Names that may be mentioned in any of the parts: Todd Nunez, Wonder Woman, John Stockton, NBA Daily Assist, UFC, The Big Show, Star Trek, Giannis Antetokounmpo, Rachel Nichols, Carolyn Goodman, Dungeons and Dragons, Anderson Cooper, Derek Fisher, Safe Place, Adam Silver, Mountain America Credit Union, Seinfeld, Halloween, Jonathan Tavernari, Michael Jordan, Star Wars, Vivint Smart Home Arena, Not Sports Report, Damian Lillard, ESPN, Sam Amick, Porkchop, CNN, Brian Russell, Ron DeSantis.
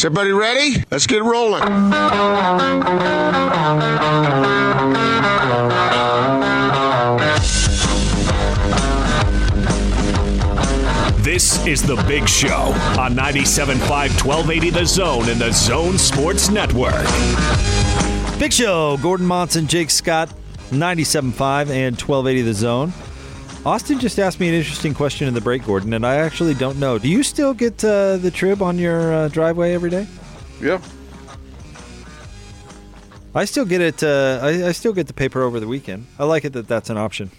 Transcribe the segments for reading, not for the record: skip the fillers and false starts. Is everybody ready? Let's get rolling. This is The Big Show on 97.5, 1280 The Zone and The Zone Sports Network. Big Show, Gordon Monson, Jake Scott, 97.5 and 1280 The Zone. Austin just asked me an interesting question in the break, Gordon, and I actually don't know. Do you still get the trib on your driveway every day? Yeah. I still get it. I still get the paper over the weekend. I like it that that's an option.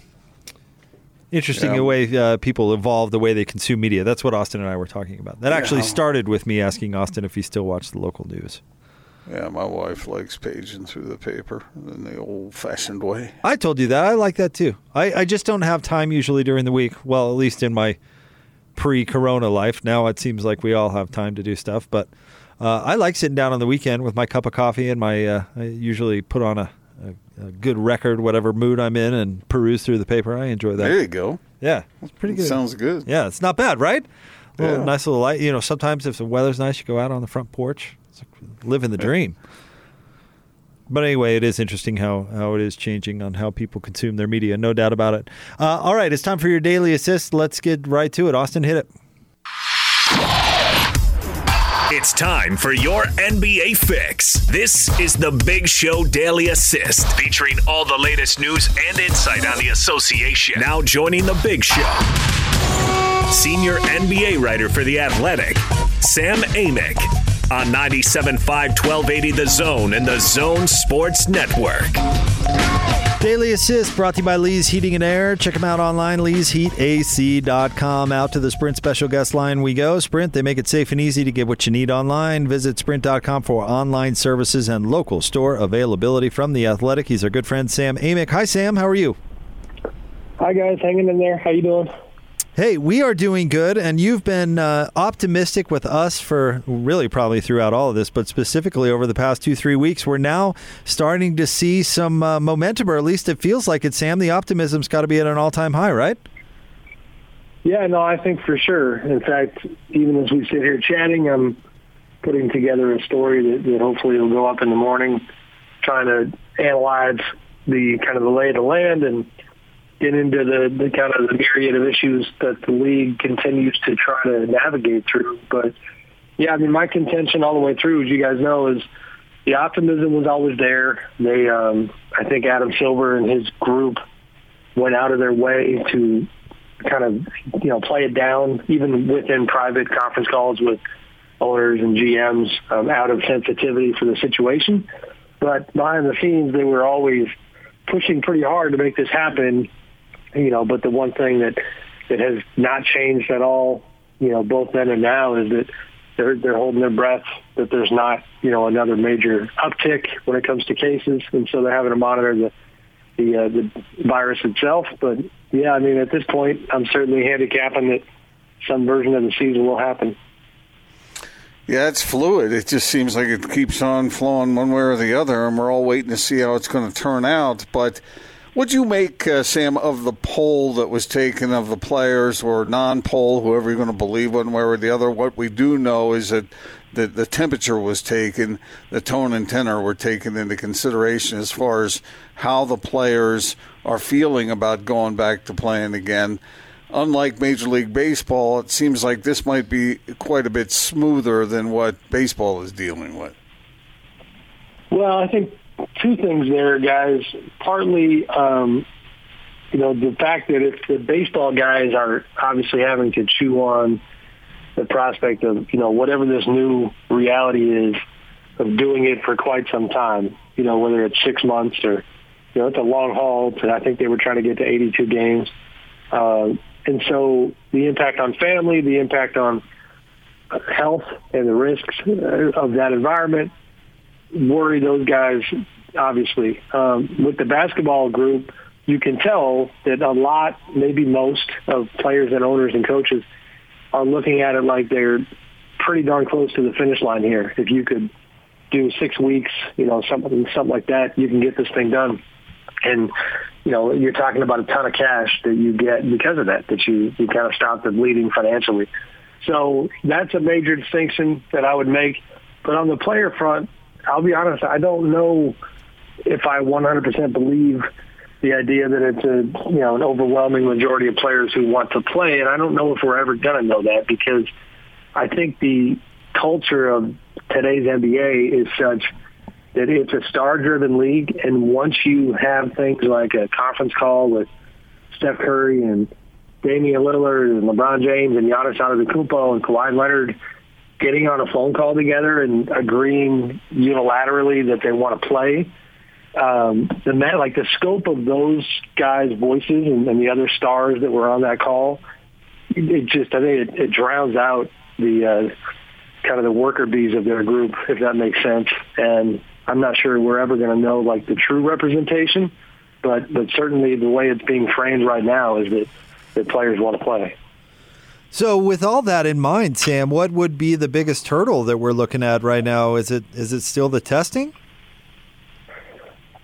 Interesting way people evolve the way they consume media. That's what Austin and I were talking about. That actually started with me asking Austin if he still watched the local news. Yeah, my wife likes paging through the paper in the old-fashioned way. I told you that. I like that, too. I just don't have time usually during the week. Well, at least in my pre-corona life. Now it seems like we all have time to do stuff. But I like sitting down on the weekend with my cup of coffee and my I usually put on a good record, whatever mood I'm in, and peruse through the paper. I enjoy that. There you go. Yeah. That's pretty good. Sounds good. Yeah, it's not bad, right? A little nice little light. You know, sometimes if the weather's nice, you go out on the front porch. Living the dream. But anyway, it is interesting how it is changing on how people consume their media. No doubt about it. All right, it's time for your daily assist. Let's get right to it. Austin, hit it. It's time for your NBA fix. This is the Big Show Daily Assist, featuring all the latest news and insight on the association. Now joining the Big Show, senior NBA writer for The Athletic, Sam Amick. On 97.5, 1280 The Zone and The Zone Sports Network. Daily Assist brought to you by Lee's Heating and Air. Check them out online, leesheatac.com. Out to the Sprint special guest line we go. Sprint, they make it safe and easy to get what you need online. Visit Sprint.com for online services and local store availability from The Athletic. He's our good friend, Sam Amick. Hi, Sam. How are you? Hi, guys. Hanging in there. How you doing? Hey, we are doing good, and you've been optimistic with us for really probably throughout all of this, but specifically over the past 2-3 weeks. We're now starting to see some momentum, or at least it feels like it, Sam. The optimism's got to be at an all-time high, right? Yeah, no, I think for sure. In fact, even as we sit here chatting, I'm putting together a story that hopefully will go up in the morning, trying to analyze the kind of the lay of the land and get into the kind of the myriad of issues that the league continues to try to navigate through. But, yeah, I mean, my contention all the way through, as you guys know, is the optimism was always there. They, I think Adam Silver and his group went out of their way to kind of, you know, play it down, even within private conference calls with owners and GMs, out of sensitivity for the situation. But behind the scenes, they were always pushing pretty hard to make this happen. You know, but the one thing that has not changed at all, you know, both then and now, is that they're holding their breath, that there's not, you know, another major uptick when it comes to cases, and so they're having to monitor the virus itself. But yeah, I mean, at this point, I'm certainly handicapping that some version of the season will happen. Yeah, it's fluid. It just seems like it keeps on flowing one way or the other, and we're all waiting to see how it's going to turn out, but. What'd you make, Sam, of the poll that was taken of the players, or non-poll, whoever you're going to believe one way or the other? What we do know is that the temperature was taken, the tone and tenor were taken into consideration as far as how the players are feeling about going back to playing again. Unlike Major League Baseball, it seems like this might be quite a bit smoother than what baseball is dealing with. Well, I think two things there, guys. Partly, you know, the fact that if the baseball guys are obviously having to chew on the prospect of, you know, whatever this new reality is, of doing it for quite some time, you know, whether it's 6 months or, you know, it's a long haul. And I think they were trying to get to 82 games. And so the impact on family, the impact on health and the risks of that environment, worry those guys, obviously. With the basketball group, you can tell that a lot, maybe most, of players and owners and coaches are looking at it like they're pretty darn close to the finish line here. If you could do 6 weeks, you know, something like that, you can get this thing done. And, you know, you're talking about a ton of cash that you get because of that you kind of stop the bleeding financially. So that's a major distinction that I would make. But on the player front, I'll be honest, I don't know if I 100% believe the idea that it's a, you know, an overwhelming majority of players who want to play, and I don't know if we're ever going to know that, because I think the culture of today's NBA is such that it's a star-driven league, and once you have things like a conference call with Steph Curry and Damian Lillard and LeBron James and Giannis Antetokounmpo and Kawhi Leonard getting on a phone call together and agreeing unilaterally that they want to play, the scope of those guys' voices and the other stars that were on that call, I think it drowns out the kind of the worker bees of their group, if that makes sense. And I'm not sure we're ever going to know like the true representation, but certainly the way it's being framed right now is that players want to play. So with all that in mind, Sam, what would be the biggest hurdle that we're looking at right now? Is it still the testing?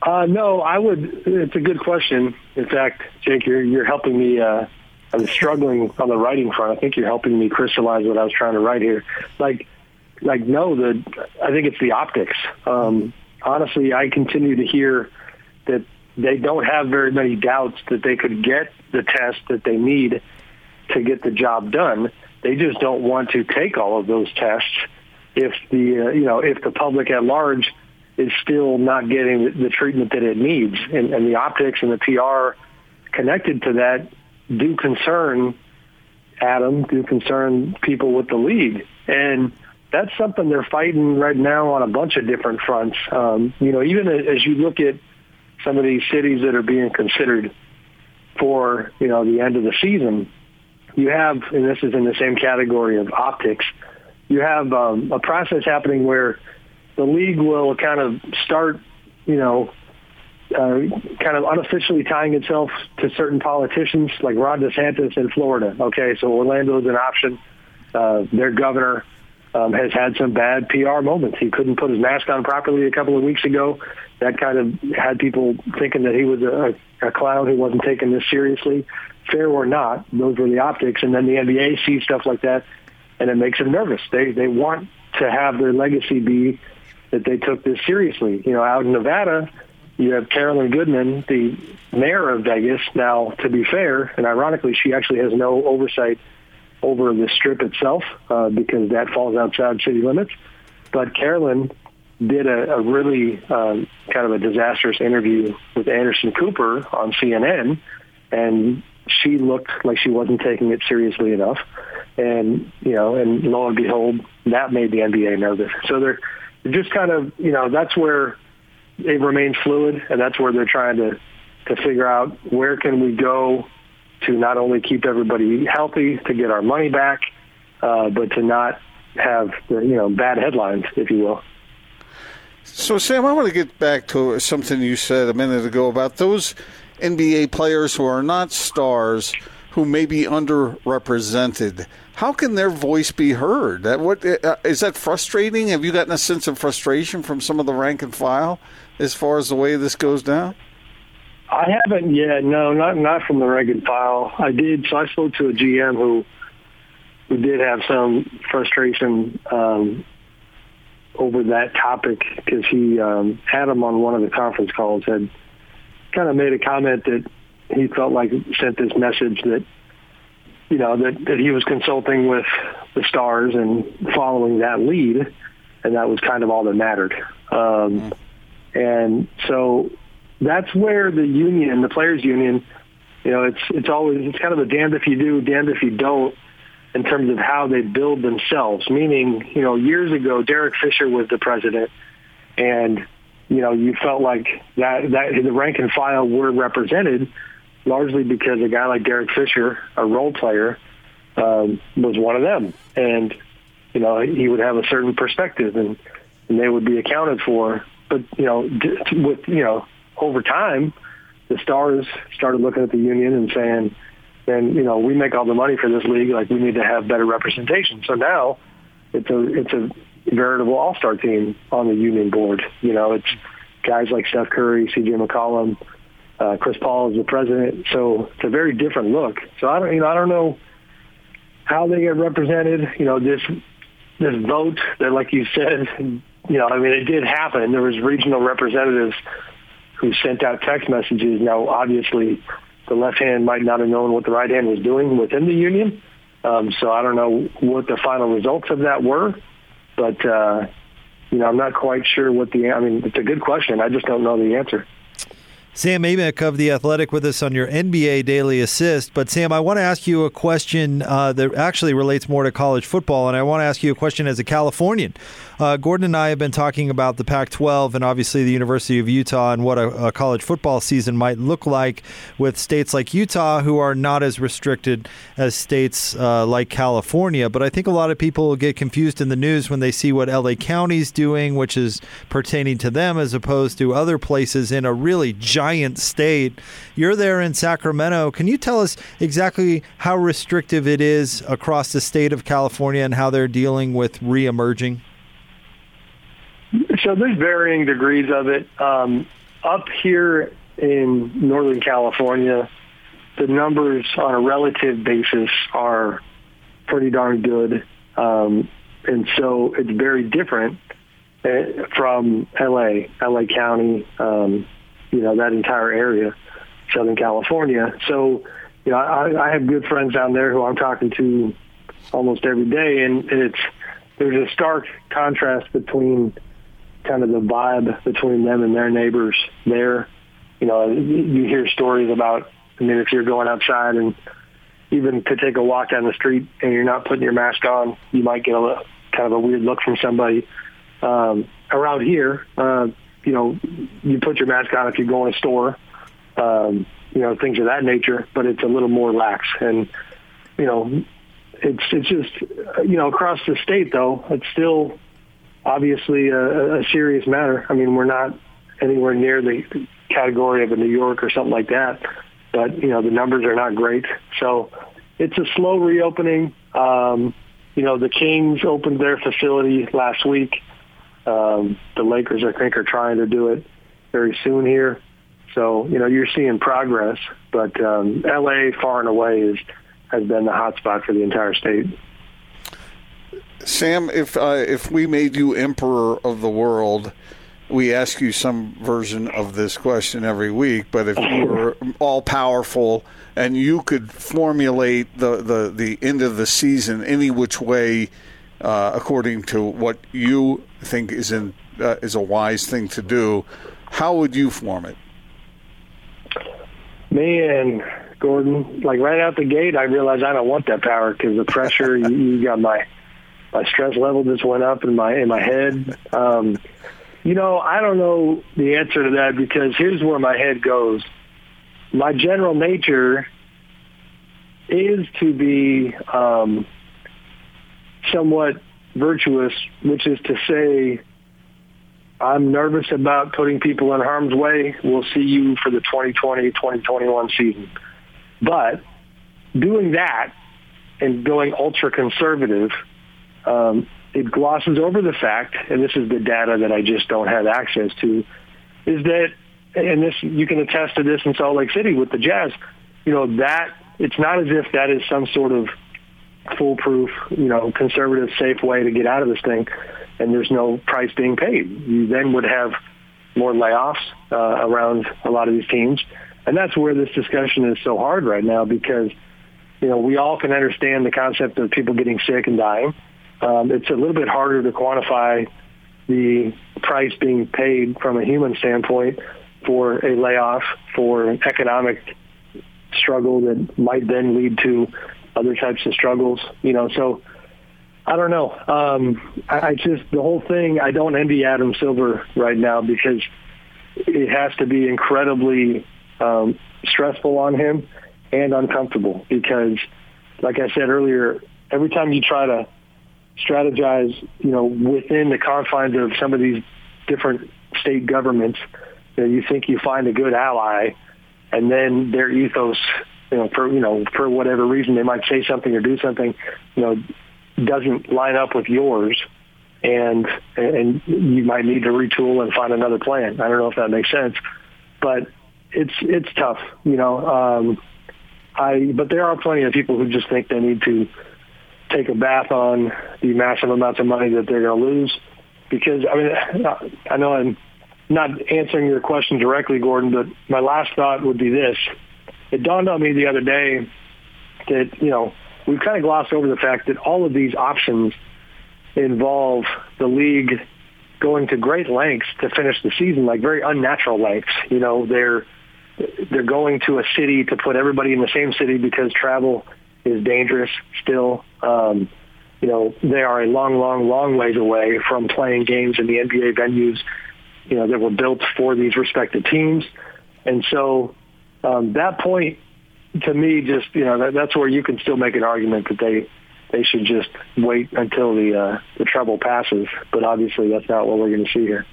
No, I would. It's a good question. In fact, Jake, you're helping me. I'm struggling on the writing front. I think you're helping me crystallize what I was trying to write here. I think it's the optics. Honestly, I continue to hear that they don't have very many doubts that they could get the test that they need to get the job done. They just don't want to take all of those tests if the public at large is still not getting the treatment that it needs. And the optics and the PR connected to that do concern Adam, do concern people with the league. And that's something they're fighting right now on a bunch of different fronts. Even as you look at some of these cities that are being considered for, the end of the season, you have, and this is in the same category of optics, you have a process happening where the league will kind of start, kind of unofficially tying itself to certain politicians like Ron DeSantis in Florida. Okay, so Orlando is an option. Their governor has had some bad PR moments. He couldn't put his mask on properly a couple of weeks ago. That kind of had people thinking that he was a clown who wasn't taking this seriously. Fair or not, those were the optics. And then the NBA sees stuff like that, and it makes them nervous. They want to have their legacy be that they took this seriously. Out in Nevada, you have Carolyn Goodman, the mayor of Vegas. Now, to be fair, and ironically, she actually has no oversight over the Strip itself because that falls outside city limits. But Carolyn did a really kind of a disastrous interview with Anderson Cooper on CNN, and she looked like she wasn't taking it seriously enough. And, and lo and behold, that made the NBA nervous. So they're just kind of, that's where it remains fluid, and that's where they're trying to figure out where can we go to not only keep everybody healthy, to get our money back, but to not have, bad headlines, if you will. So, Sam, I want to get back to something you said a minute ago about those NBA players who are not stars, who may be underrepresented. How can their voice be heard? What is that frustrating? Have you gotten a sense of frustration from some of the rank and file as far as the way this goes down? I haven't yet. No, not from the rank and file. I did. So I spoke to a GM who did have some frustration over that topic because he Adam on one of the conference calls had kind of made a comment that he felt like sent this message that, that he was consulting with the stars and following that lead, and that was kind of all that mattered. And so that's where the union, the players' union, it's always, it's kind of a damned if you do, damned if you don't in terms of how they build themselves. Meaning, years ago, Derek Fisher was the president, and, you felt like that the rank and file were represented, largely because a guy like Derek Fisher, a role player, was one of them. And, he would have a certain perspective and they would be accounted for. But, over time, the stars started looking at the union and saying, we make all the money for this league. Like, we need to have better representation. So now it's a veritable all-star team on the union board. It's guys like Steph Curry, CJ McCollum, Chris Paul is the president, so it's a very different look. So I don't know how they get represented. This this vote that, like you said, you know, I mean, it did happen. There was regional representatives who sent out text messages. Now, obviously, the left hand might not have known what the right hand was doing within the union. So I don't know what the final results of that were. But, you know, I'm not quite sure what the – I mean, it's a good question. I just don't know the answer. Sam Amick of The Athletic with us on your NBA Daily Assist. But, Sam, I want to ask you a question that actually relates more to college football, and I want to ask you a question as a Californian. Gordon and I have been talking about the Pac-12 and obviously the University of Utah and what a college football season might look like with states like Utah who are not as restricted as states like California. But I think a lot of people get confused in the news when they see what LA County's doing, which is pertaining to them as opposed to other places in a really giant state. You're there in Sacramento. Can you tell us exactly how restrictive it is across the state of California and how they're dealing with re-emerging? So there's varying degrees of it. Up here in Northern California, the numbers on a relative basis are pretty darn good. And so it's very different from LA County, you know, that entire area, Southern California. So, you know, I have good friends down there who I'm talking to almost every day, and there's a stark contrast between kind of the vibe between them and their neighbors there. You know, you hear stories about, I mean, if you're going outside and even to take a walk down the street and you're not putting your mask on, you might get a kind of a weird look from somebody. Around here, you know, you put your mask on if you go in a store, you know, things of that nature, but it's a little more lax. And, you know, it's just, you know, across the state, though, it's still obviously a serious matter. I mean, we're not anywhere near the category of a New York or something like that, but, you know, the numbers are not great. So it's a slow reopening. You know, the Kings opened their facility last week. The Lakers, I think, are trying to do it very soon here. So, you know, you're seeing progress, but L.A. far and away has been the hot spot for the entire state. Sam, if we made you emperor of the world, we ask you some version of this question every week, but if you were all-powerful and you could formulate the end of the season any which way according to what you think is a wise thing to do, how would you form it? Man, Gordon, like right out the gate, I realized I don't want that power because the pressure, you got my stress level just went up in my head. You know, I don't know the answer to that because here's where my head goes. My general nature is to be somewhat virtuous, which is to say I'm nervous about putting people in harm's way. We'll see you for the 2020-2021 season. But doing that and going ultra-conservative, it glosses over the fact, and this is the data that I just don't have access to, is that, and this you can attest to this in Salt Lake City with the Jazz, you know, that it's not as if that is some sort of foolproof, you know, conservative, safe way to get out of this thing, and there's no price being paid. You then would have more layoffs around a lot of these teams, and that's where this discussion is so hard right now because, you know, we all can understand the concept of people getting sick and dying. It's a little bit harder to quantify the price being paid from a human standpoint for a layoff, for an economic struggle that might then lead to other types of struggles, you know. So I don't know. I just, the whole thing, I don't envy Adam Silver right now because it has to be incredibly stressful on him and uncomfortable because, like I said earlier, every time you try to strategize, you know, within the confines of some of these different state governments, you know, you think you find a good ally, and then their ethos, for whatever reason, they might say something or do something, you know, doesn't line up with yours, and you might need to retool and find another plan. I don't know if that makes sense, but it's tough, you know. But there are plenty of people who just think they need to take a bath on the massive amounts of money that they're going to lose. Because, I mean, I know I'm not answering your question directly, Gordon, but my last thought would be this. It dawned on me the other day that, you know, we've kind of glossed over the fact that all of these options involve the league going to great lengths to finish the season, like very unnatural lengths. You know, they're going to a city to put everybody in the same city because travel is dangerous still. You know, they are a long, long, long ways away from playing games in the NBA venues, you know, that were built for these respective teams. And so that point, to me, just, you know, that's where you can still make an argument that they should just wait until the trouble passes. But obviously that's not what we're going to see here.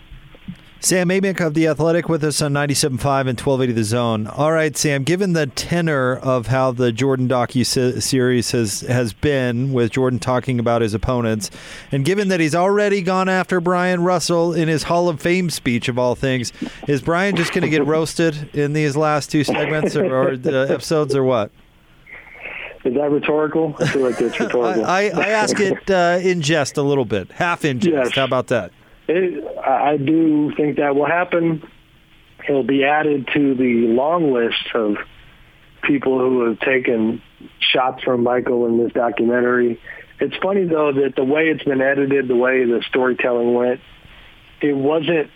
Sam Amick of The Athletic with us on 97.5 and 1280 The Zone. All right, Sam, given the tenor of how the Jordan docuseries has been, with Jordan talking about his opponents, and given that he's already gone after Brian Russell in his Hall of Fame speech of all things, is Brian just going to get roasted in these last two segments or the episodes or what? Is that rhetorical? I feel like that's rhetorical. I ask it in jest a little bit, half in jest. Yes. How about that? I do think that will happen. He'll be added to the long list of people who have taken shots from Michael in this documentary. It's funny, though, that the way it's been edited, the way the storytelling went, it wasn't,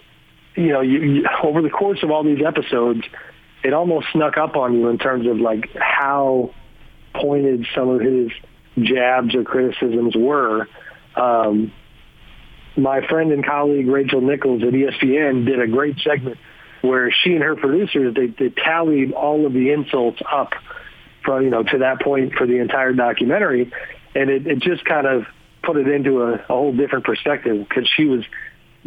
you know, over the course of all these episodes, it almost snuck up on you in terms of, like, how pointed some of his jabs or criticisms were. My friend and colleague Rachel Nichols at ESPN did a great segment where she and her producers, they tallied all of the insults up from, you know, to that point for the entire documentary. And it just kind of put it into a whole different perspective, because she was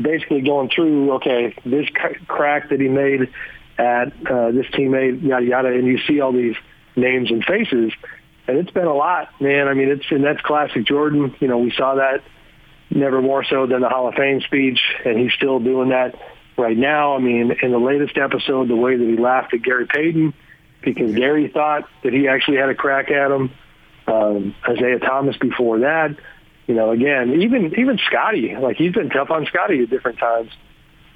basically going through, okay, this crack that he made at this teammate, yada, yada, and you see all these names and faces. And it's been a lot, man. I mean, that's classic Jordan. You know, we saw that never more so than the Hall of Fame speech, and he's still doing that right now. I mean, in the latest episode, the way that he laughed at Gary Payton, because Gary thought that he actually had a crack at him. Isaiah Thomas before that, you know, again, even Scotty, like, he's been tough on Scotty at different times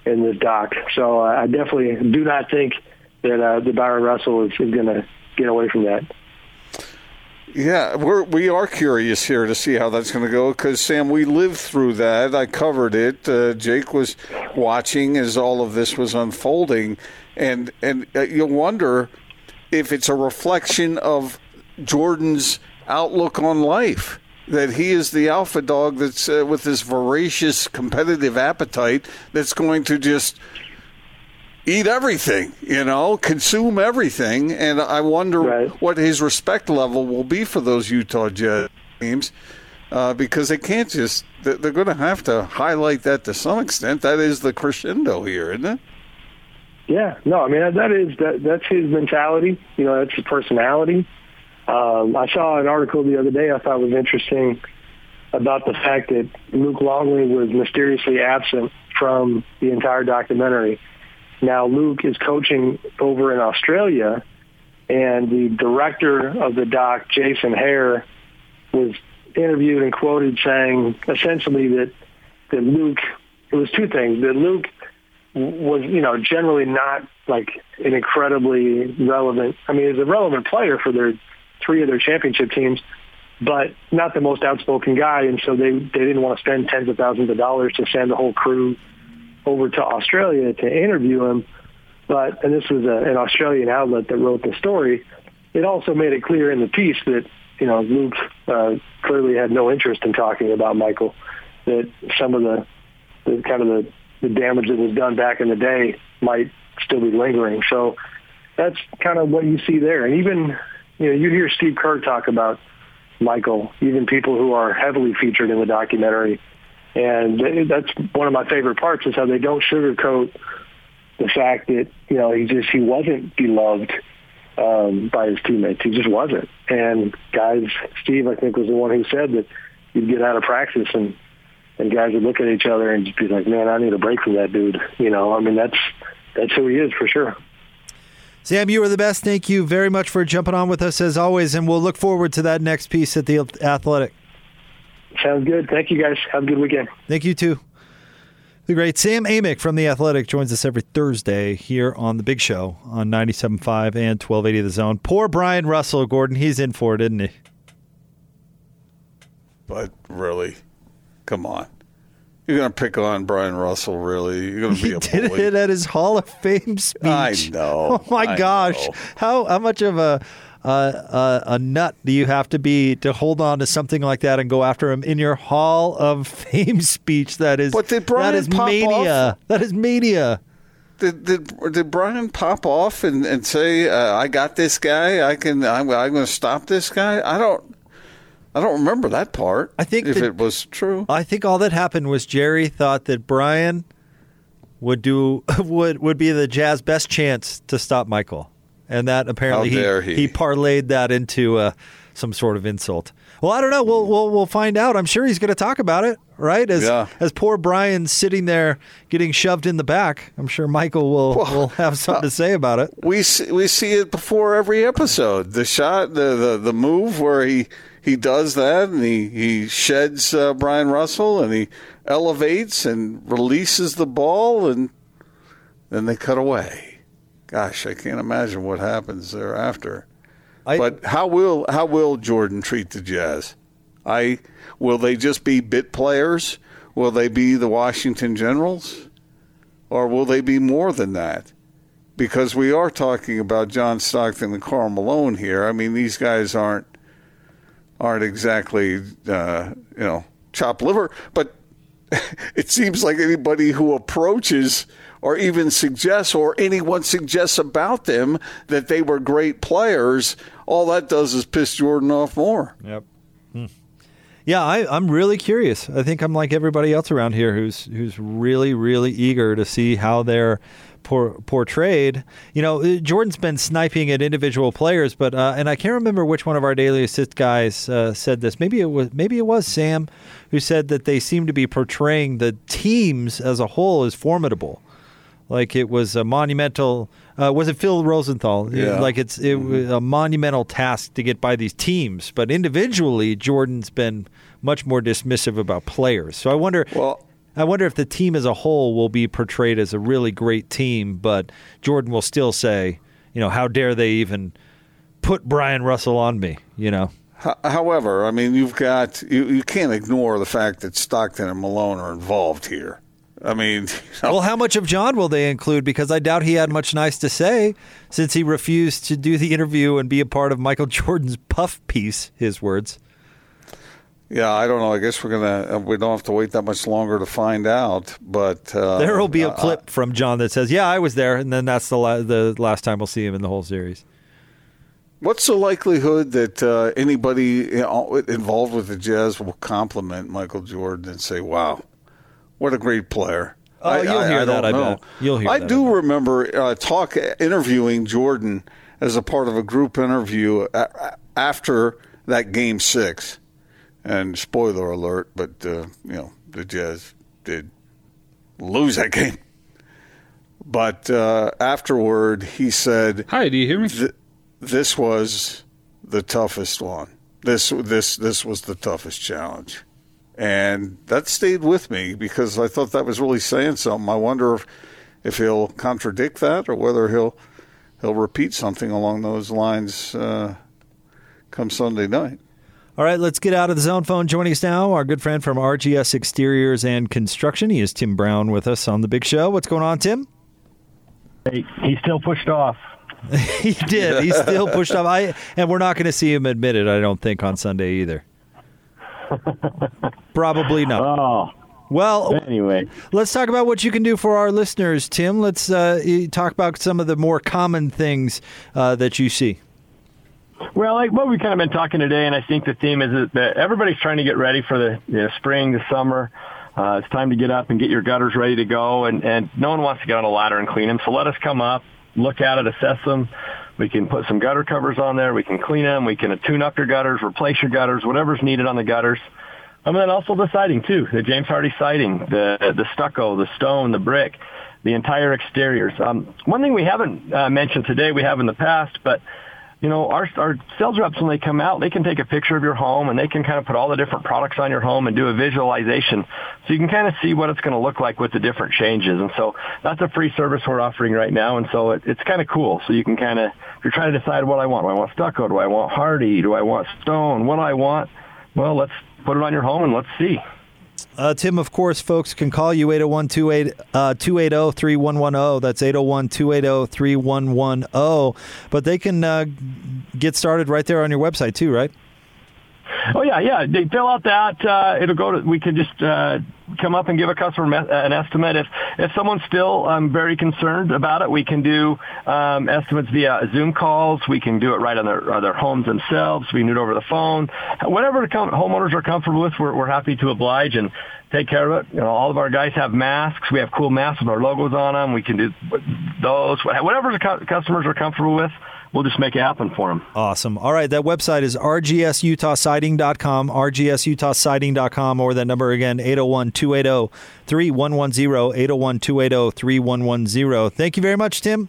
in this doc. So I definitely do not think that the Byron Russell is going to get away from that. Yeah, we are curious here to see how that's going to go, because, Sam, we lived through that. I covered it. Jake was watching as all of this was unfolding, and you'll wonder if it's a reflection of Jordan's outlook on life, that he is the alpha dog that's with this voracious competitive appetite that's going to just eat everything, you know, consume everything. And I wonder what his respect level will be for those Utah Jazz teams, because they can't just, they're going to have to highlight that to some extent. That is the crescendo here, isn't it? Yeah, no, I mean, that's his mentality. You know, that's his personality. I saw an article the other day I thought was interesting about the fact that Luke Longley was mysteriously absent from the entire documentary. Now, Luke is coaching over in Australia, and the director of the doc, Jason Hare, was interviewed and quoted saying essentially that Luke, it was two things, that Luke was, you know, generally not like an incredibly relevant, I mean, he's a relevant player for their three of their championship teams, but not the most outspoken guy, and so they didn't want to spend tens of thousands of dollars to send the whole crew over to Australia to interview him. But, and this was an Australian outlet that wrote the story, it also made it clear in the piece that, you know, Luke clearly had no interest in talking about Michael, that some of the kind of the damage that was done back in the day might still be lingering. So that's kind of what you see there. And even, you know, you hear Steve Kerr talk about Michael, even people who are heavily featured in the documentary. And that's one of my favorite parts, is how they don't sugarcoat the fact that, you know, he wasn't beloved by his teammates. He just wasn't. And guys, Steve, I think, was the one who said that you'd get out of practice and guys would look at each other and just be like, man, I need a break from that dude. You know, I mean, that's who he is for sure. Sam, you are the best. Thank you very much for jumping on with us as always. And we'll look forward to that next piece at The Athletic. Sounds good. Thank you, guys. Have a good weekend. Thank you, too. The great Sam Amick from The Athletic joins us every Thursday here on The Big Show on 97.5 and 1280 The Zone. Poor Brian Russell, Gordon. He's in for it, isn't he? But really, come on. You're going to pick on Brian Russell, really? You're going to be a bully? He did it at his Hall of Fame speech. I know. Oh, my gosh. How much of a nut do you have to be to hold on to something like that and go after him in your Hall of Fame speech? That is mania. That is mania. Did Brian pop off and say, "I got this guy. I'm going to stop this guy"? I don't remember that part. I think if it was true. I think all that happened was Jerry thought that Brian would be the Jazz best chance to stop Michael. And that apparently he parlayed that into some sort of insult. Well, I don't know. We'll find out. I'm sure he's going to talk about it, right? As poor Brian's sitting there getting shoved in the back, I'm sure Michael will have something to say about it. We see it before every episode. The shot, the move where he does that and he sheds Brian Russell and he elevates and releases the ball and then they cut away. Gosh, I can't imagine what happens thereafter. But how will Jordan treat the Jazz? Will they just be bit players? Will they be the Washington Generals? Or will they be more than that? Because we are talking about John Stockton and Karl Malone here. I mean, these guys aren't exactly chopped liver. But it seems like anybody who approaches or even suggests, or anyone suggests about them that they were great players, all that does is piss Jordan off more. Yep. Yeah, I'm really curious. I think I'm like everybody else around here who's really, really eager to see how they're portrayed. You know, Jordan's been sniping at individual players, but and I can't remember which one of our Daily Assist guys said this. Maybe it was Sam who said that they seem to be portraying the teams as a whole as formidable. Like it was a monumental, was it Phil Rosenthal? Yeah. Like it was a monumental task to get by these teams. But individually, Jordan's been much more dismissive about players. So I wonder if the team as a whole will be portrayed as a really great team, but Jordan will still say, you know, how dare they even put Brian Russell on me, you know? However, I mean, you can't ignore the fact that Stockton and Malone are involved here. I mean, well, how much of John will they include? Because I doubt he had much nice to say since he refused to do the interview and be a part of Michael Jordan's puff piece, his words. Yeah, I don't know. I guess we don't have to wait that much longer to find out. But there will be a clip from John that says, "Yeah, I was there," and then that's the last time we'll see him in the whole series. What's the likelihood that anybody involved with the Jazz will compliment Michael Jordan and say, "Wow, what a great player"? Oh, I remember interviewing Jordan as a part of a group interview after that Game 6. And spoiler alert, but, the Jazz did lose that game. But afterward, he said... Hi, do you hear me? This was the toughest one. This was the toughest challenge. And that stayed with me because I thought that was really saying something. I wonder if he'll contradict that or whether he'll repeat something along those lines come Sunday night. All right, let's get out of the zone phone. Joining us now, our good friend from RGS Exteriors and Construction. He is Tim Brown with us on The Big Show. What's going on, Tim? Hey, he's still pushed off. He did. He's still pushed off. And we're not going to see him admitted, I don't think, on Sunday either. Probably not. Oh, well, anyway, let's talk about what you can do for our listeners, Tim. Let's talk about some of the more common things that you see. Well, like what we've kind of been talking today, and I think the theme is that everybody's trying to get ready for the spring, the summer. It's time to get up and get your gutters ready to go, and no one wants to get on a ladder and clean them. So let us come up, look at it, assess them. We can put some gutter covers on there. We can clean them. We can tune up your gutters, replace your gutters, whatever's needed on the gutters. And then also the siding, too, the James Hardy siding, the stucco, the stone, the brick, the entire exteriors. One thing we haven't mentioned today, we have in the past, but you know, our sales reps, when they come out, they can take a picture of your home and they can kind of put all the different products on your home and do a visualization. So you can kind of see what it's going to look like with the different changes. And so that's a free service we're offering right now. And so it's kind of cool. So you can kind of, if you're trying to decide what I want. Do I want stucco? Do I want hardy? Do I want stone? What do I want? Well, let's put it on your home and let's see. Tim, of course, folks can call you 801-280-3110. That's 801-280-3110. But they can get started right there on your website too, right? Oh, yeah. They fill out that. It'll go to, we can just come up and give a customer an estimate. If someone's still very concerned about it, we can do estimates via Zoom calls. We can do it right on their homes themselves. We can do it over the phone. Whatever homeowners are comfortable with, we're happy to oblige and take care of it. You know, all of our guys have masks. We have cool masks with our logos on them. We can do those. Whatever the customers are comfortable with, we'll just make it happen for them. Awesome. All right. That website is rgsutahsiding.com, rgsutahsiding.com, or that number again, 801-280-3110, 801-280-3110. Thank you very much, Tim.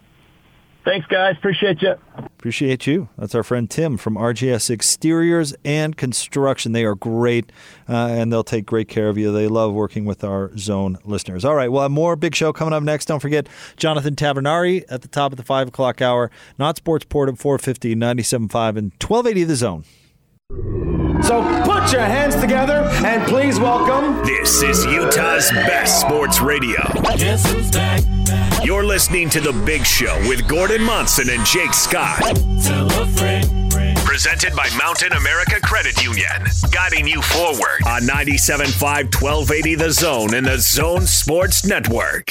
Thanks, guys. Appreciate you. Appreciate you. That's our friend Tim from RGS Exteriors and Construction. They are great, and they'll take great care of you. They love working with our zone listeners. All right, we'll have more Big Show coming up next. Don't forget Jonathan Tavernari at the top of the 5 o'clock hour. Not Sports Report at 450, 97.5, and 1280 The Zone. So put your hands together and please welcome... This is Utah's best sports radio. Guess who's back? You're listening to The Big Show with Gordon Monson and Jake Scott. Tell a friend. Presented by Mountain America Credit Union. Guiding you forward on 97.5, 1280 The Zone and the Zone Sports Network.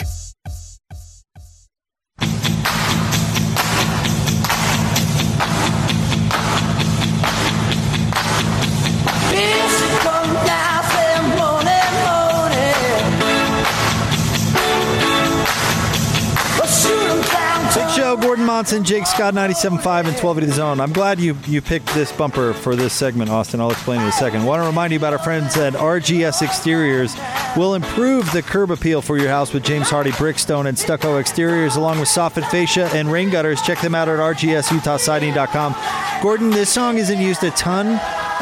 Gordon Monson, Jake Scott, 97.5 and 1280 The Zone. I'm glad you picked this bumper for this segment, Austin. I'll explain in a second. I want to remind you about our friends at RGS Exteriors. We'll improve the curb appeal for your house with James Hardy Brickstone and Stucco Exteriors, along with soffit fascia and rain gutters. Check them out at rgsutahsiding.com. Gordon, this song isn't used a ton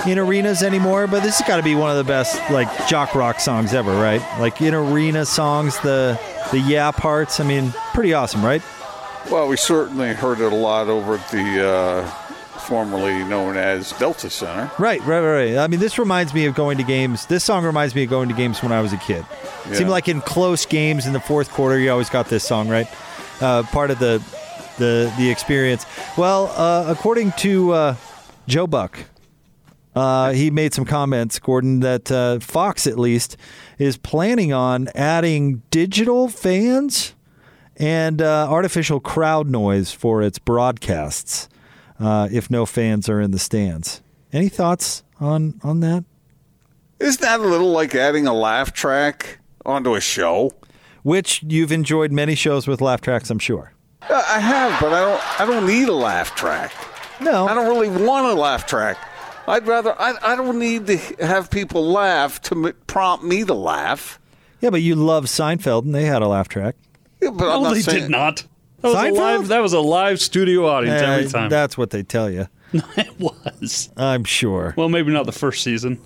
in arenas anymore, but this has got to be one of the best, like, jock rock songs ever, right? Like, in arena songs, the yeah parts. I mean, pretty awesome, right? Well, we certainly heard it a lot over at the formerly known as Delta Center. Right. I mean, this reminds me of going to games. This song reminds me of going to games when I was a kid. Yeah. It seemed like in close games in the fourth quarter, you always got this song, right? Part of the experience. Well, according to Joe Buck, he made some comments, Gordon, that Fox, at least, is planning on adding digital fans and artificial crowd noise for its broadcasts if no fans are in the stands. Any thoughts on that? Isn't that a little like adding a laugh track onto a show? Which you've enjoyed many shows with laugh tracks, I'm sure. I have, but I don't need a laugh track. No. I don't really want a laugh track. I'd rather... I don't need to have people laugh to prompt me to laugh. Yeah, but you love Seinfeld, and they had a laugh track. Yeah, but no, they did not. That was a live studio audience every time. That's what they tell you. No, it was. I'm sure. Well, maybe not the first season.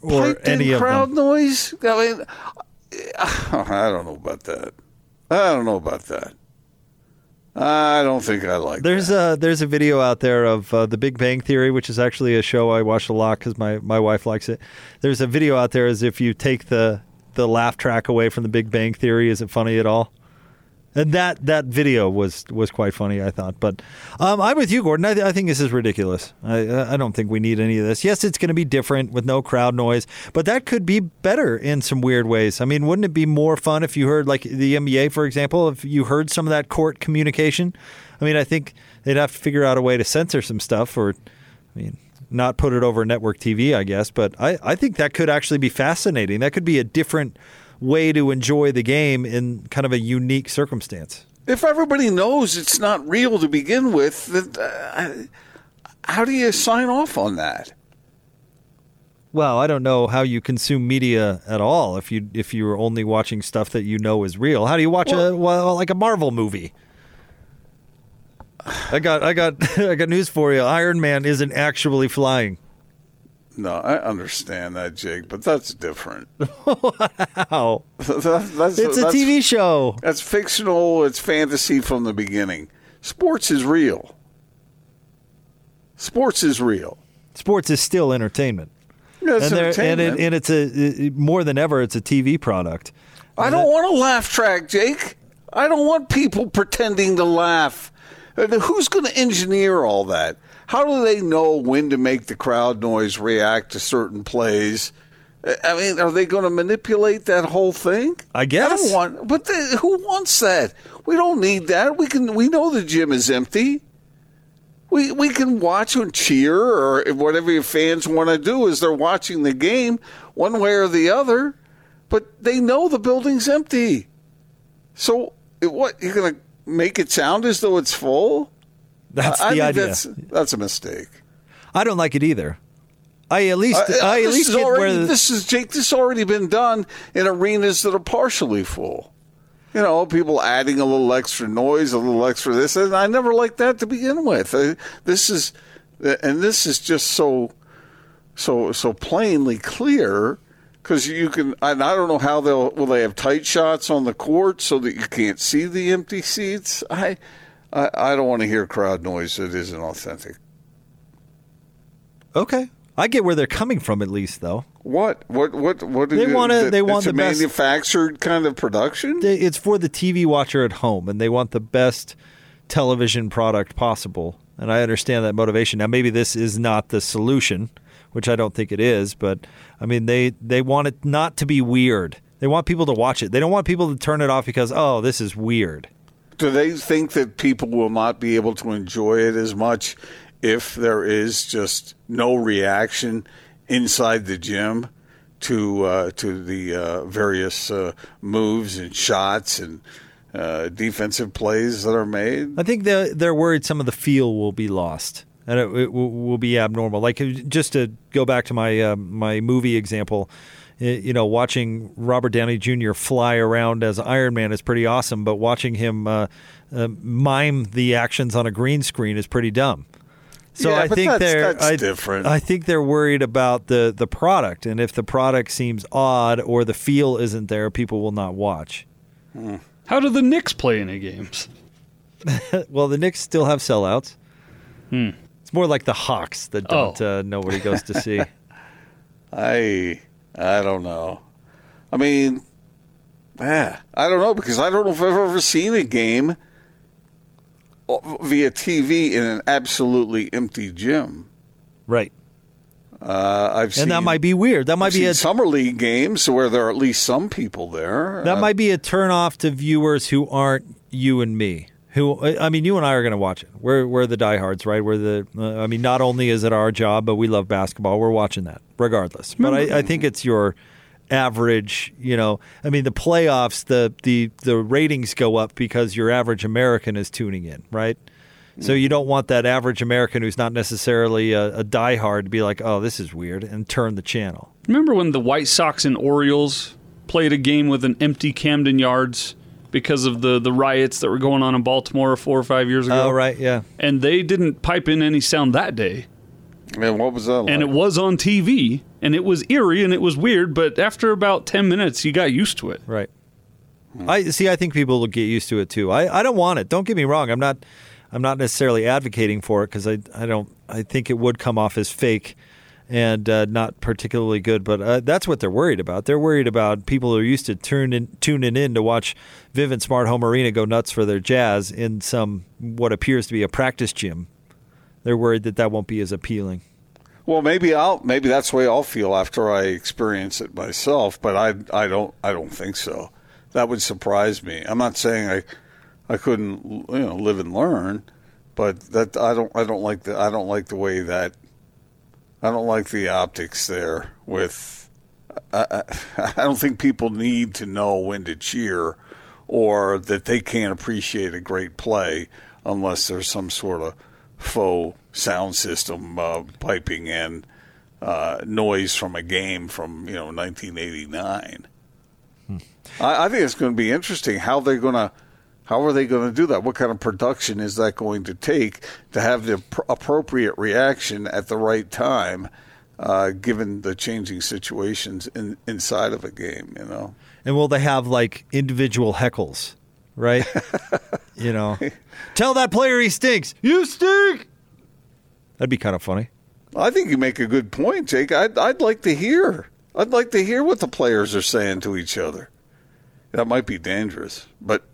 Or Piped any of crowd them. Noise? I mean, I don't know about that. I don't think I like that. There's a video out there of The Big Bang Theory, which is actually a show I watch a lot because my wife likes it. There's a video out there as if you take the laugh track away from The Big Bang Theory, is it funny at all? And that video was quite funny, I thought. But I'm with you, Gordon. I think this is ridiculous. I don't think we need any of this. Yes, it's going to be different with no crowd noise, but that could be better in some weird ways. I mean, wouldn't it be more fun if you heard, like the NBA, for example, if you heard some of that court communication? I mean, I think they'd have to figure out a way to censor some stuff, or, I mean, not put it over network TV, I guess. But I think that could actually be fascinating. That could be a different way to enjoy the game in kind of a unique circumstance. If everybody knows it's not real to begin with, how do you sign off on that? Well, I don't know how you consume media at all if you were only watching stuff that you know is real. How do you watch like a Marvel movie? I got news for you. Iron Man isn't actually flying. No, I understand that, Jake, but that's different. Wow. That's a TV show. That's fictional. It's fantasy from the beginning. Sports is real. Sports is real. Sports is still entertainment. Yeah, it's entertainment. And it's more than ever, it's a TV product. I don't want a laugh track, Jake. I don't want people pretending to laugh. Who's going to engineer all that? How do they know when to make the crowd noise react to certain plays? I mean, are they going to manipulate that whole thing? I guess. Who wants that? We don't need that. We know the gym is empty. We can watch and cheer or whatever your fans want to do as they're watching the game one way or the other, but they know the building's empty. So what, you're going to make it sound as though it's full? That's the idea. That's a mistake. I don't like it either. Jake, this has already been done in arenas that are partially full. You know, people adding a little extra noise, a little extra this, and I never liked that to begin with. This is just so plainly clear. Because you can, and I don't know how will they have tight shots on the court so that you can't see the empty seats. I don't want to hear crowd noise that isn't authentic. Okay, I get where they're coming from at least, though. What? They want the best. It's a manufactured kind of production. It's for the TV watcher at home, and they want the best television product possible. And I understand that motivation. Now, maybe this is not the solution, which I don't think it is. But I mean, they want it not to be weird. They want people to watch it. They don't want people to turn it off because this is weird. Do they think that people will not be able to enjoy it as much if there is just no reaction inside the gym to the various moves and shots and defensive plays that are made? I think they're worried some of the feel will be lost and it will be abnormal. Like, just to go back to my movie example, you know, watching Robert Downey Jr. fly around as Iron Man is pretty awesome, but watching him mime the actions on a green screen is pretty dumb. So yeah, I think that's different. I think they're worried about the product, and if the product seems odd or the feel isn't there, people will not watch. How do the Knicks play any games? Well, the Knicks still have sellouts. It's more like the Hawks that don't nobody goes to see. I don't know. I mean, I don't know, because I don't know if I've ever seen a game via TV in an absolutely empty gym. Right. And that might be weird. That might be a summer league games where there are at least some people there. That might be a turnoff to viewers who aren't you and me. You and I are going to watch it. We're the diehards, right? Not only is it our job, but we love basketball. We're watching that regardless. But I think it's your average, the playoffs, the ratings go up because your average American is tuning in, right? So you don't want that average American who's not necessarily a diehard to be like, oh, this is weird, and turn the channel. Remember when the White Sox and Orioles played a game with an empty Camden Yards because of the riots that were going on in Baltimore 4 or 5 years ago? Oh, right, yeah. And they didn't pipe in any sound that day. Man, what was that like? And it was on TV, and it was eerie, and it was weird, but after about 10 minutes, you got used to it. Right. I think people will get used to it, too. I don't want it. Don't get me wrong. I'm not necessarily advocating for it because I think it would come off as fake and not particularly good. But that's what they're worried about. They're worried about people who are used to tuning in to watch Vivint Smart Home Arena go nuts for their Jazz in what appears to be a practice gym. They're worried that won't be as appealing. Well, maybe that's the way I'll feel after I experience it myself. But I don't think so. That would surprise me. I'm not saying I couldn't, live and learn, but that I don't like the optics there. I don't think people need to know when to cheer, or that they can't appreciate a great play unless there's some sort of faux sound system piping in noise from a game from 1989. I think it's going to be interesting how they're going to. How are they going to do that? What kind of production is that going to take to have the appropriate reaction at the right time, given the changing situations inside of a game, you know? And will they have, like, individual heckles, right? You know, tell that player he stinks. You stink! That'd be kind of funny. I think you make a good point, Jake. I'd like to hear. I'd like to hear what the players are saying to each other. That might be dangerous, but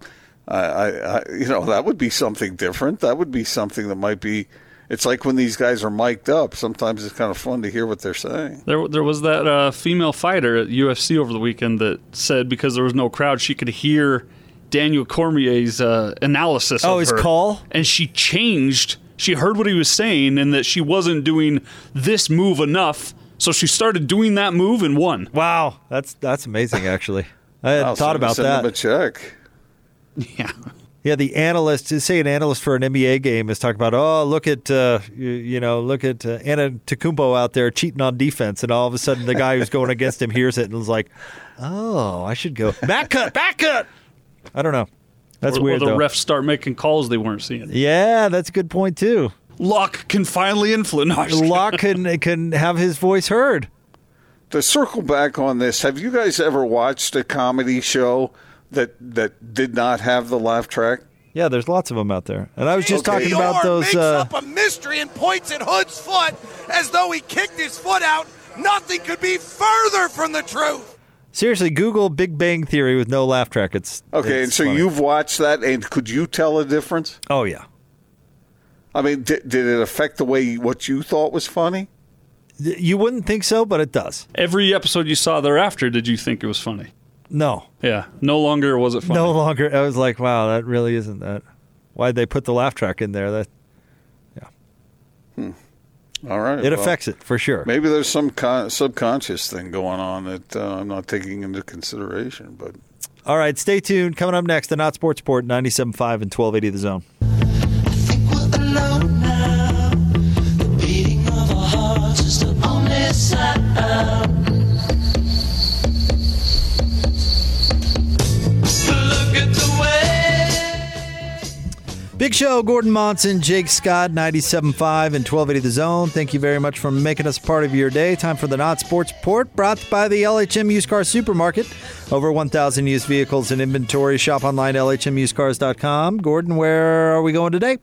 I that would be something different. That would be something that might be. It's like when these guys are mic'd up. Sometimes it's kind of fun to hear what they're saying. There was that female fighter at UFC over the weekend that said because there was no crowd, she could hear Daniel Cormier's analysis. Oh, of his call, and she changed. She heard what he was saying, and that she wasn't doing this move enough. So she started doing that move and won. Wow, that's amazing. Actually, I hadn't thought about that. Him a check. Yeah, yeah. The analyst, say an analyst for an NBA game is talking about, oh, look at Antetokounmpo out there cheating on defense, and all of a sudden the guy who's going against him hears it and is like, oh, I should go back cut. I don't know. That's weird. Or the refs start making calls they weren't seeing. Yeah, that's a good point too. Locke can finally influence. Locke can have his voice heard. To circle back on this, have you guys ever watched a comedy show that did not have the laugh track? Yeah, there's lots of them out there. And I was just talking about those. Makes up a mystery and points at Hood's foot as though he kicked his foot out. Nothing could be further from the truth. Seriously, Google Big Bang Theory with no laugh track. It's funny. You've watched that, and could you tell a difference? Oh, yeah. I mean, did it affect the way what you thought was funny? You wouldn't think so, but it does. Every episode you saw thereafter, did you think it was funny? No. Yeah. No longer was it funny. No longer. I was like, wow, that really isn't that. Why'd they put the laugh track in there? That. Yeah. All right. It affects it, for sure. Maybe there's some subconscious thing going on that I'm not taking into consideration. But all right, stay tuned. Coming up next, the Not Sports Report, 97.5 and 1280 The Zone. Big Show, Gordon Monson, Jake Scott, 97.5 and 1280 The Zone. Thank you very much for making us part of your day. Time for the Not Sports Report, brought by the LHM Used Car Supermarket. Over 1,000 used vehicles in inventory. Shop online, lhmusedcars.com. Gordon, where are we going today?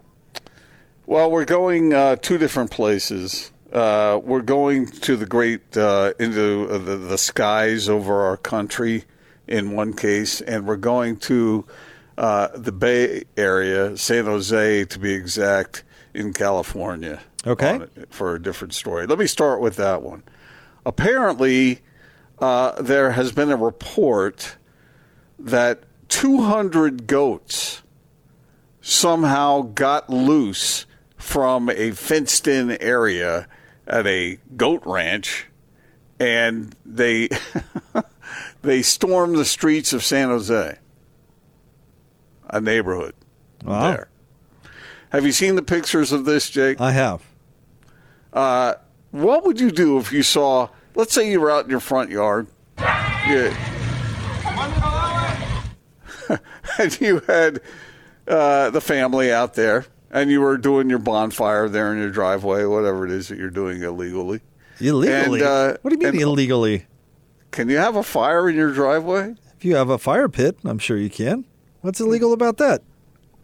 Well, we're going two different places. We're going to the great, into the skies over our country in one case, and we're going to the Bay Area, San Jose to be exact, in California. Okay. For a different story. Let me start with that one. Apparently, there has been a report that 200 goats somehow got loose from a fenced-in area at a goat ranch, and they they stormed the streets of San Jose, a neighborhood. Wow. There. Have you seen the pictures of this, Jake? I have. What would you do if you saw, let's say you were out in your front yard, and you had the family out there, and you were doing your bonfire there in your driveway, whatever it is that you're doing illegally. Illegally? And, what do you mean illegally? Can you have a fire in your driveway? If you have a fire pit, I'm sure you can. What's illegal about that?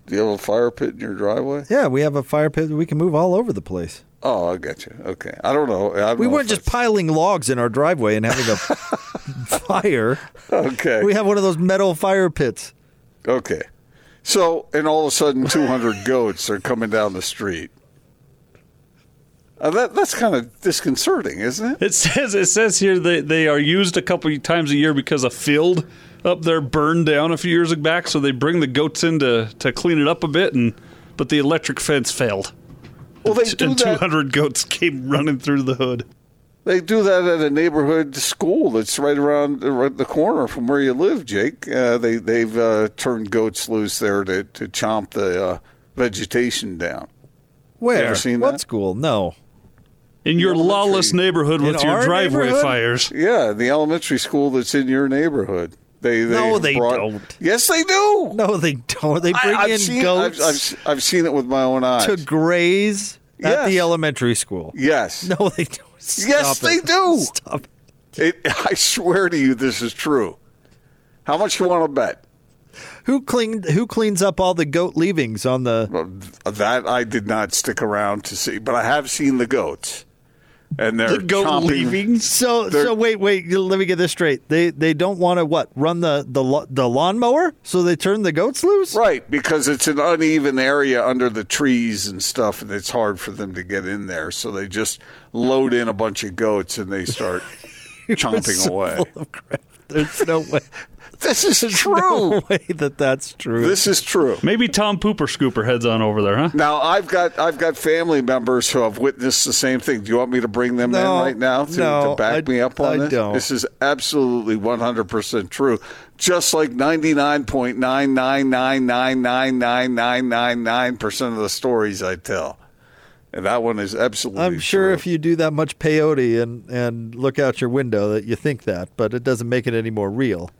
Do you have a fire pit in your driveway? Yeah, we have a fire pit that we can move all over the place. Oh, I got you. Okay. I don't know. We weren't just piling logs in our driveway and having a fire. Okay. We have one of those metal fire pits. Okay. So, and all of a sudden, 200 goats are coming down the street. That's kind of disconcerting, isn't it? It says here they are used a couple of times a year because a field up there burned down a few years back, so they bring the goats in to clean it up a bit, but the electric fence failed. Well, they do and 200 goats came running through the hood. They do that at a neighborhood school that's right around the corner from where you live, Jake. They've turned goats loose there to chomp the vegetation down. Where? You ever seen that? What school? No. In your lawless neighborhood with your driveway fires. Yeah, the elementary school that's in your neighborhood. No, they don't. Yes, they do. No, they don't. They bring goats. I've seen it with my own eyes. To graze at the elementary school. Yes. No, they don't. Yes, they do. Stop it. I swear to you, this is true. How much you want to bet? Who cleans up all the goat leavings on the? Well, that I did not stick around to see, but I have seen the goats. And they're the goat leavings. So wait. Let me get this straight. They don't want to run the lawnmower, so they turn the goats loose, right? Because it's an uneven area under the trees and stuff, and it's hard for them to get in there. So they just load in a bunch of goats and they start chomping away. Full of crap. There's no way. There's true. No way that's true. This is true. Maybe Tom Pooper Scooper heads on over there, huh? Now I've got family members who have witnessed the same thing. Do you want me to bring them in right now to back me up on this? I don't. This is absolutely 100% true. Just like 99.999999999% of the stories I tell. And that one is absolutely true. I'm sure if you do that much peyote and look out your window that you think that, but it doesn't make it any more real.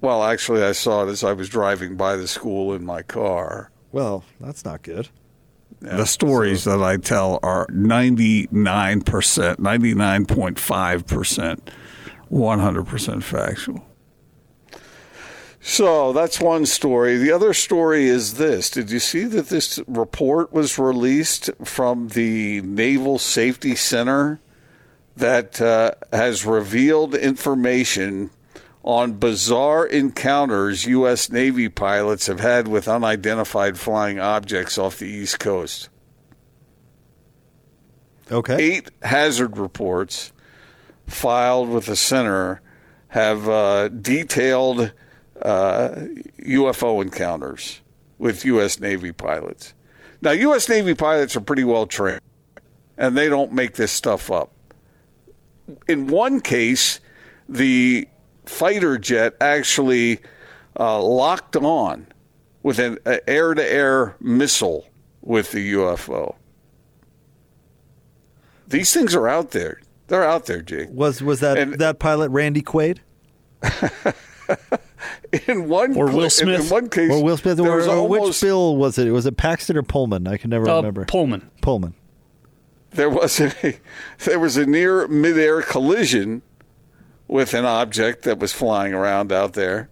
Well, actually, I saw it as I was driving by the school in my car. Well, that's not good. Yeah, the stories that I tell are 99%, 99.5%, 100% factual. So that's one story. The other story is this. Did you see that this report was released from the Naval Safety Center that has revealed information on bizarre encounters U.S. Navy pilots have had with unidentified flying objects off the East Coast? Okay. 8 hazard reports filed with the center have detailed UFO encounters with U.S. Navy pilots. Now, U.S. Navy pilots are pretty well trained, and they don't make this stuff up. In one case, the fighter jet actually locked on with an air-to-air missile with the UFO. These things are out there. They're out there, Jake. Was that pilot Randy Quaid? In one case, or Will Smith, or which bill was it? Was it Paxton or Pullman? I can never remember. Pullman. There was a near midair collision with an object that was flying around out there,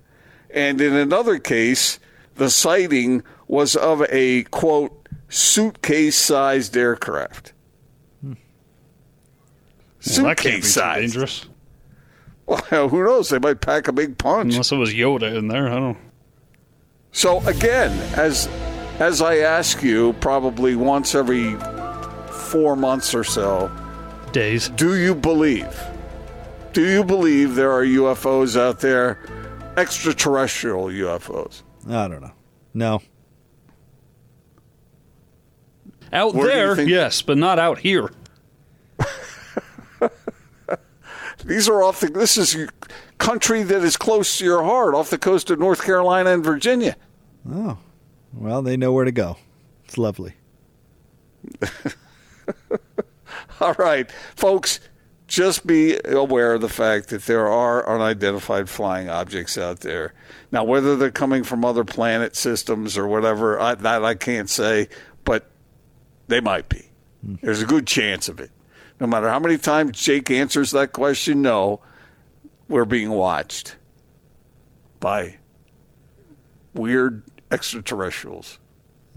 and in another case, the sighting was of a quote suitcase-sized aircraft. Suitcase-sized. Dangerous. Well, who knows? They might pack a big punch. Unless it was Yoda in there. I don't know. So, again, as I ask you probably once every 4 months or so. Days. Do you believe there are UFOs out there, extraterrestrial UFOs? I don't know. No. Out there, yes, but not out here. These are off the. This is a country that is close to your heart, off the coast of North Carolina and Virginia. Oh, well, they know where to go. It's lovely. All right, folks, just be aware of the fact that there are unidentified flying objects out there. Now, whether they're coming from other planet systems or whatever, I can't say, but they might be. There's a good chance of it. No matter how many times Jake answers that question, no, we're being watched by weird extraterrestrials.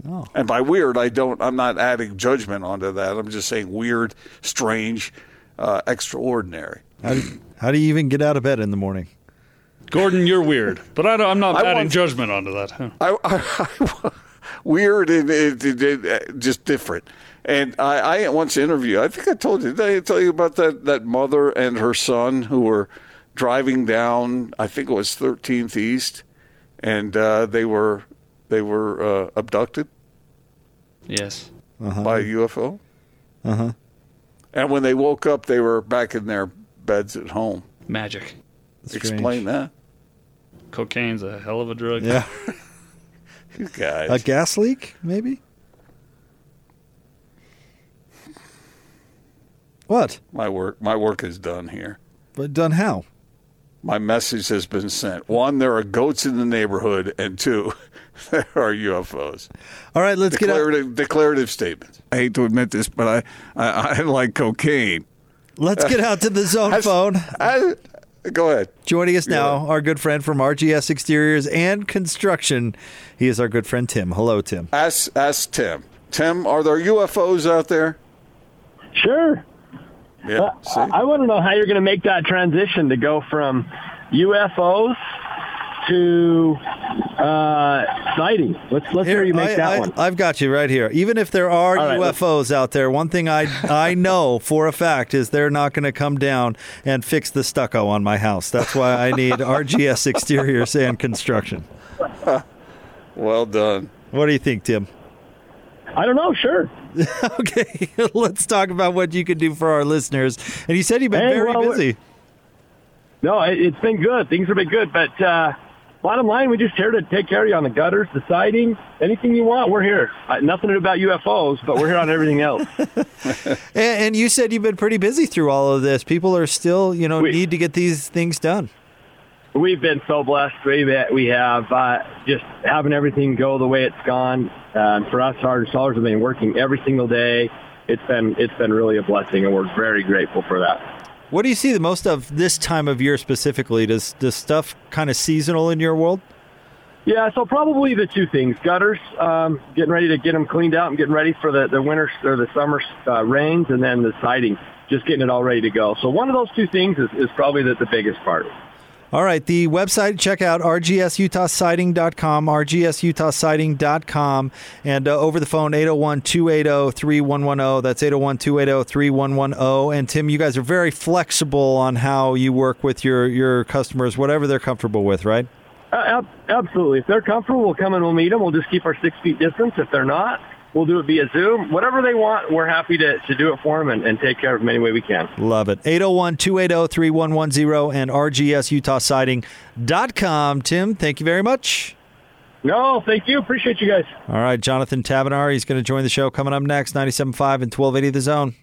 Oh. And by weird, I'm not adding judgment onto that. I'm just saying weird, strange, extraordinary. How do you even get out of bed in the morning? Gordon, you're weird, but I'm not adding judgment onto that. Huh? Weird and just different. And I once interviewed, I think I told you, did I tell you about that mother and her son who were driving down, I think it was 13th East, and they were abducted? Yes. Uh-huh. By a UFO? Uh-huh. And when they woke up, they were back in their beds at home. Magic. Explain that. Cocaine's a hell of a drug. Yeah. You guys. A gas leak, maybe? What? My work is done here. But done how? my message has been sent. One, there are goats in the neighborhood, and two, there are UFOs. All right, let's get out. Declarative statements. I hate to admit this, but I like cocaine. Let's get out to the zone phone. Go ahead. Joining us now, our good friend from RGS Exteriors and Construction. He is our good friend Tim. Hello, Tim. Ask Tim. Tim, are there UFOs out there? Sure. Yeah. I want to know how you're going to make that transition to go from UFOs to sighting. Let's hear you make that one. I've got you right here. Even if there are UFOs out there, one thing I know for a fact is they're not going to come down and fix the stucco on my house. That's why I need RGS Exteriors and Construction. Well done. What do you think, Tim? I don't know. Sure. Okay. Let's talk about what you can do for our listeners. And you said you've been very busy. No, it's been good. Things have been good, but bottom line, we're just here to take care of you on the gutters, the siding, anything you want, we're here. Nothing about UFOs, but we're here on everything else. And you said you've been pretty busy through all of this. People are still, need to get these things done. We've been so blessed. We have just having everything go the way it's gone. For us, our installers have been working every single day. It's been really a blessing, and we're very grateful for that. What do you see the most of this time of year specifically? Does stuff kind of seasonal in your world? Yeah, so probably the two things. Gutters, getting ready to get them cleaned out and getting ready for the winter or the summer rains, and then the siding, just getting it all ready to go. So one of those two things is probably the biggest part. All right, the website, check out rgsutahsiding.com, rgsutahsiding.com, and over the phone, 801-280-3110. That's 801-280-3110. And, Tim, you guys are very flexible on how you work with your customers, whatever they're comfortable with, right? Absolutely. If they're comfortable, we'll come and we'll meet them. We'll just keep our 6 feet distance. If they're not, we'll do it via Zoom. Whatever they want, we're happy to do it for them and take care of them any way we can. Love it. 801-280-3110 and rgsutahsiding.com. Tim, thank you very much. No, thank you. Appreciate you guys. All right, Jonathan Tabanar, he's going to join the show coming up next, 97.5 and 1280 The Zone.